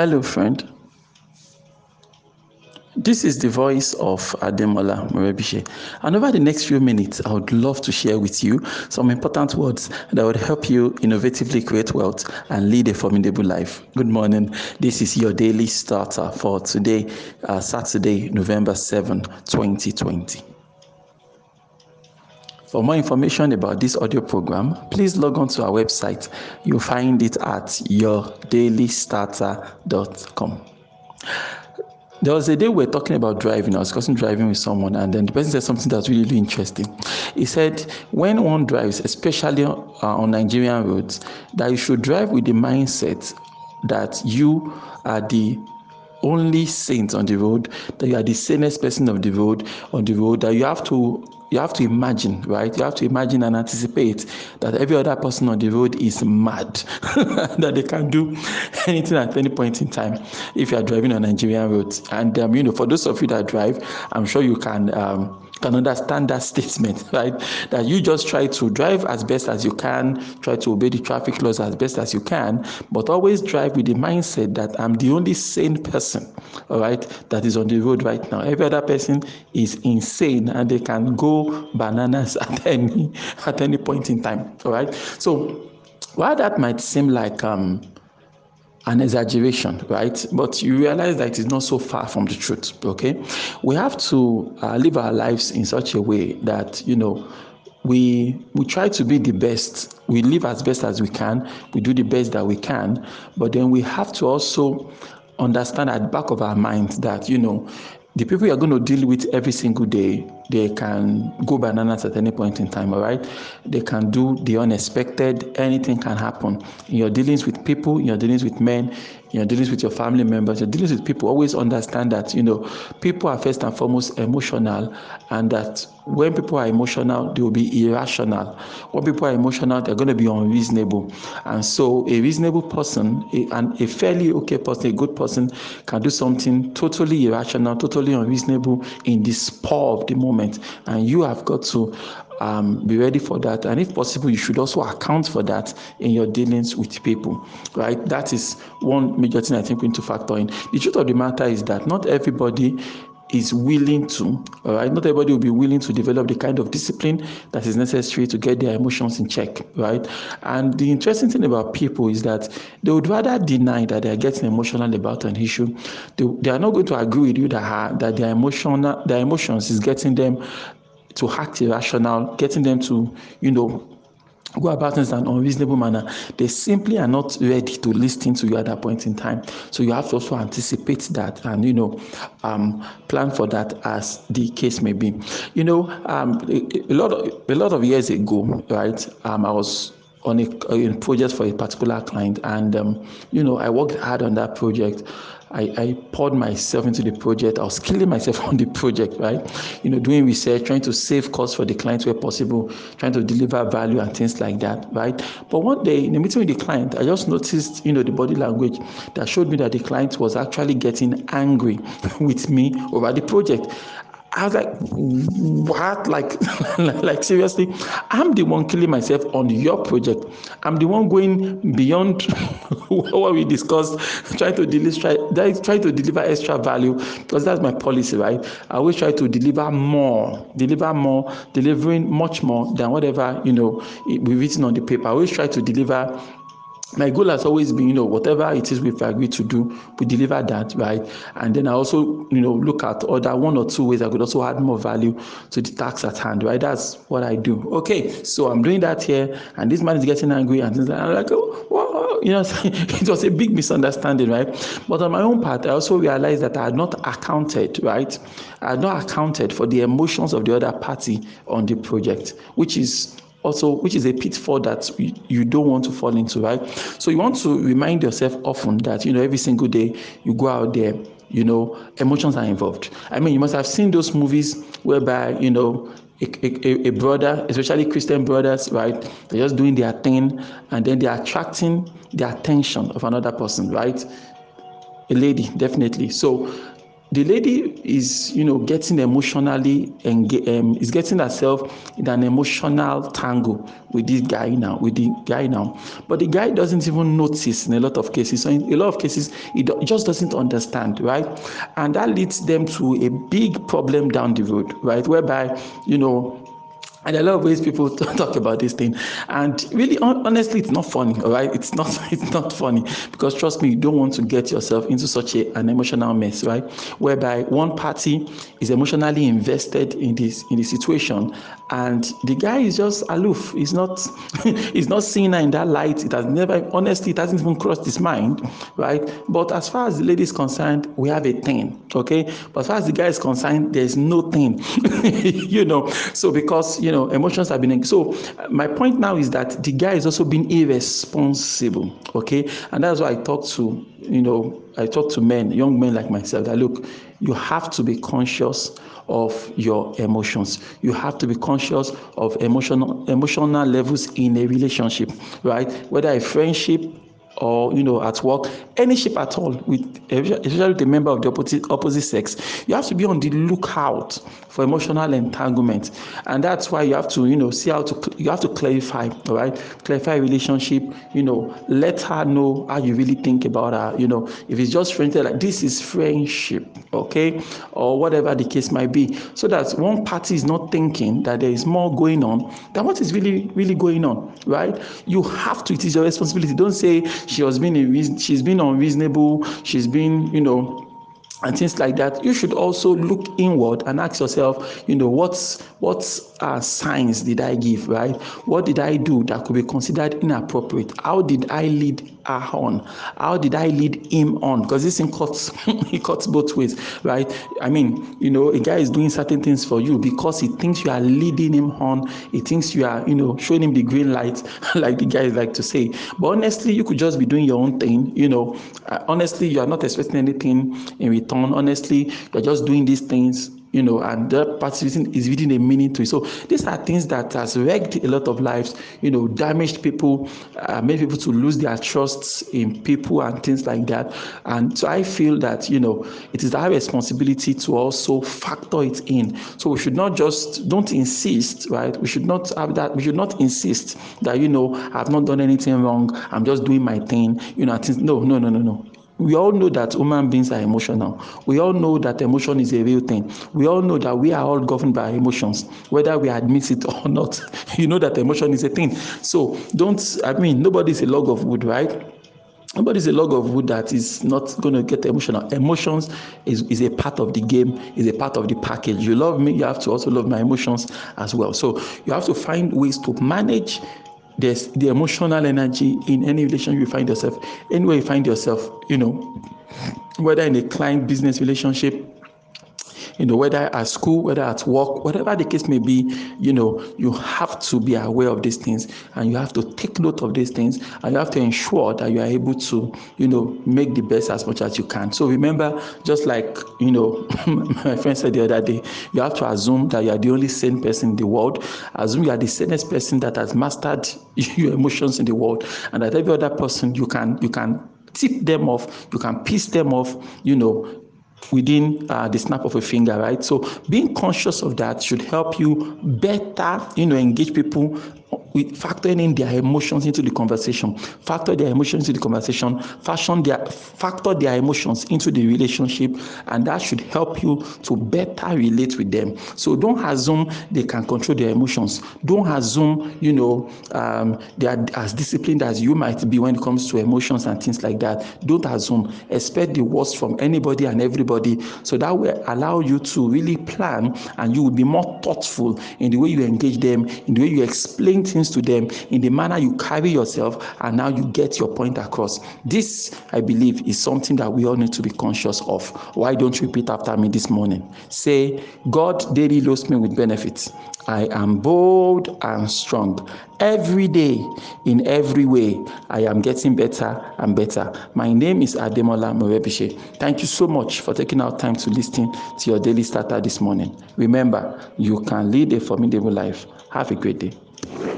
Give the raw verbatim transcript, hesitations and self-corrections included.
Hello, friend. This is the voice of Ademola Murebiche, and over the next few minutes, I would love to share with you some important words that would help you innovatively create wealth and lead a formidable life. Good morning. This is your daily starter for today, uh, Saturday, November seventh, twenty twenty. For more information about this audio program, please log on to our website. You'll find it at your daily starter dot com. There was a day we were talking about driving. I was discussing driving with someone, and then the person said something that's really, really interesting. He said, when one drives, especially uh, on Nigerian roads, that you should drive with the mindset that you are the only saint on the road, that you are the sanest person of the road, on the road, that you have to you have to imagine, right? You have to imagine and anticipate that every other person on the road is mad, that they can do anything at any point in time if you are driving on Nigerian roads. And um, you know, for those of you that drive, I'm sure you can um, can understand that statement, right? That you just try to drive as best as you can, try to obey the traffic laws as best as you can, but always drive with the mindset that I'm the only sane person, all right, that is on the road right now. Every other person is insane and they can go bananas at any at any point in time, all right? So while that might seem like um an exaggeration, right? But you realize that it's not so far from the truth, okay? We have to uh, live our lives in such a way that, you know, we we try to be the best. We live as best as we can. We do the best that we can. But then we have to also understand at the back of our minds that, you know, the people you are going to deal with every single day, they can go bananas at any point in time, all right? They can do the unexpected. Anything can happen. In your dealings with people, in your dealings with men, in your dealings with your family members, your dealings with people, always understand that, you know, people are first and foremost emotional, and that when people are emotional, they will be irrational. When people are emotional, they're going to be unreasonable. And so a reasonable person, a, and a fairly okay person, a good person, can do something totally irrational, totally unreasonable in the spur of the moment. And you have got to um, be ready for that. And if possible, you should also account for that in your dealings with people, right? That is one major thing I think we need to factor in. The truth of the matter is that not everybody is willing to, all right? Not everybody will be willing to develop the kind of discipline that is necessary to get their emotions in check, right? And the interesting thing about people is that they would rather deny that they are getting emotional about an issue. They, they are not going to agree with you that, that their, emotional, their emotions is getting them to act irrational, getting them to, you know, go about things in an unreasonable manner. They simply are not ready to listen to you at that point in time. So you have to also anticipate that and, you know, um, plan for that as the case may be. You know, um, a, a lot of, a lot of years ago, right, um, I was on a, a project for a particular client, and, um, you know, I worked hard on that project. I, I poured myself into the project. I was killing myself on the project, right? You know, doing research, trying to save costs for the client where possible, trying to deliver value and things like that, right? But one day, in a meeting with the client, I just noticed, you know, the body language that showed me that the client was actually getting angry with me over the project. I was like, what? Like, like seriously? I'm the one killing myself on your project. I'm the one going beyond what we discussed, trying to deliver, try to deliver extra value, because that's my policy, right? I always try to deliver more, deliver more, delivering much more than whatever, you know, we've written on the paper. I always try to deliver. My goal has always been, you know, whatever it is we've agreed to do, we deliver that, right? And then I also, you know, look at other one or two ways I could also add more value to the task at hand, right? That's what I do. Okay, so I'm doing that here, and this man is getting angry, and things like, I'm like, oh, whoa, you know, it was a big misunderstanding, right? But on my own part, I also realized that I had not accounted, right? I had not accounted for the emotions of the other party on the project, which is also, which is a pitfall that you don't want to fall into, right? So you want to remind yourself often that, you know, every single day you go out there, you know, emotions are involved. I mean, you must have seen those movies whereby, you know, A, a, a brother, especially Christian brothers, right? They're just doing their thing, and then they're attracting the attention of another person, right? A lady, definitely. So the lady is, you know, getting emotionally and um, is getting herself in an emotional tangle with this guy now, with the guy now. But the guy doesn't even notice in a lot of cases. So in a lot of cases, he do- just doesn't understand, right? And that leads them to a big problem down the road, right? Whereby, you know, and a lot of ways people talk about this thing, and really, honestly, it's not funny, all right? It's not, it's not funny, because trust me, you don't want to get yourself into such a, an emotional mess, right? Whereby one party is emotionally invested in this in the situation, and the guy is just aloof. He's not, he's not seeing her in that light. It has never, honestly, it hasn't even crossed his mind, right? But as far as the lady is concerned, we have a thing, okay? But as far as the guy is concerned, there is no thing, you know. So because you. You know, emotions have been so. My point now is that the guy is also being irresponsible, okay? And that's why I talk to, you know, I talk to men, young men like myself, that look, you have to be conscious of your emotions. You have to be conscious of emotional emotional levels in a relationship, right? Whether a friendship, or, you know, at work, any ship at all, with especially the member of the opposite, opposite sex, you have to be on the lookout for emotional entanglement. And that's why you have to, you know, see how to, you have to clarify, all right? Clarify relationship, you know, let her know how you really think about her, you know, if it's just friendship, like this is friendship, okay? Or whatever the case might be. So that one party is not thinking that there is more going on than what is really, really going on, right? You have to, it is your responsibility. Don't say, she has been a, she's been unreasonable, she's been, you know, and things like that. You should also look inward and ask yourself, you know, what's what's uh, signs did I give, right? What did I do that could be considered inappropriate? How did I lead her on? How did I lead him on? Because this thing cuts, it cuts both ways, right? I mean, you know, a guy is doing certain things for you because he thinks you are leading him on. He thinks you are, you know, showing him the green light, like the guys like to say. But honestly, you could just be doing your own thing, you know. Uh, honestly, you are not expecting anything in return. Honestly, you're just doing these things, you know, and that participation is within a meaning to it. So these are things that has wrecked a lot of lives, you know, damaged people, uh, made people to lose their trusts in people and things like that. And so I feel that, you know, it is our responsibility to also factor it in. So we should not just, don't insist, right? We should not have that, we should not insist that, you know, I've not done anything wrong, I'm just doing my thing, you know, things. No, no, no, no, no. We all know that human beings are emotional. We all know that emotion is a real thing. We all know that we are all governed by emotions, whether we admit it or not. You know that emotion is a thing. So don't, I mean, nobody's a log of wood, right? Nobody's a log of wood that is not going to get emotional. Emotions is, is a part of the game, is a part of the package. You love me, you have to also love my emotions as well. So you have to find ways to manage There's the emotional energy in any relation you find yourself, anywhere you find yourself, you know, whether in a client business relationship, you know, whether at school, whether at work, whatever the case may be, you know, you have to be aware of these things, and you have to take note of these things, and you have to ensure that you are able to, you know, make the best as much as you can. So remember, just like, you know, my friend said the other day, you have to assume that you are the only sane person in the world. Assume you are the sanest person that has mastered your emotions in the world, and that every other person, you can, you can tip them off, you can piss them off, you know, within uh, the snap of a finger, right? So being conscious of that should help you better, you know, engage people with factoring in their emotions into the conversation, factor their emotions into the conversation, fashion their, factor their emotions into the relationship, and that should help you to better relate with them. So don't assume they can control their emotions. Don't assume, you know, um, they are as disciplined as you might be when it comes to emotions and things like that. Don't assume. Expect the worst from anybody and everybody. So that will allow you to really plan, and you will be more thoughtful in the way you engage them, in the way you explain things to them, in the manner you carry yourself, and now you get your point across. This, I believe, is something that we all need to be conscious of. Why don't you repeat after me this morning? Say, God daily loads me with benefits. I am bold and strong. Every day, in every way, I am getting better and better. My name is Ademola Murebiche. Thank you so much for taking out time to listen to Your Daily Starter this morning. Remember, you can lead a formidable life. Have a great day.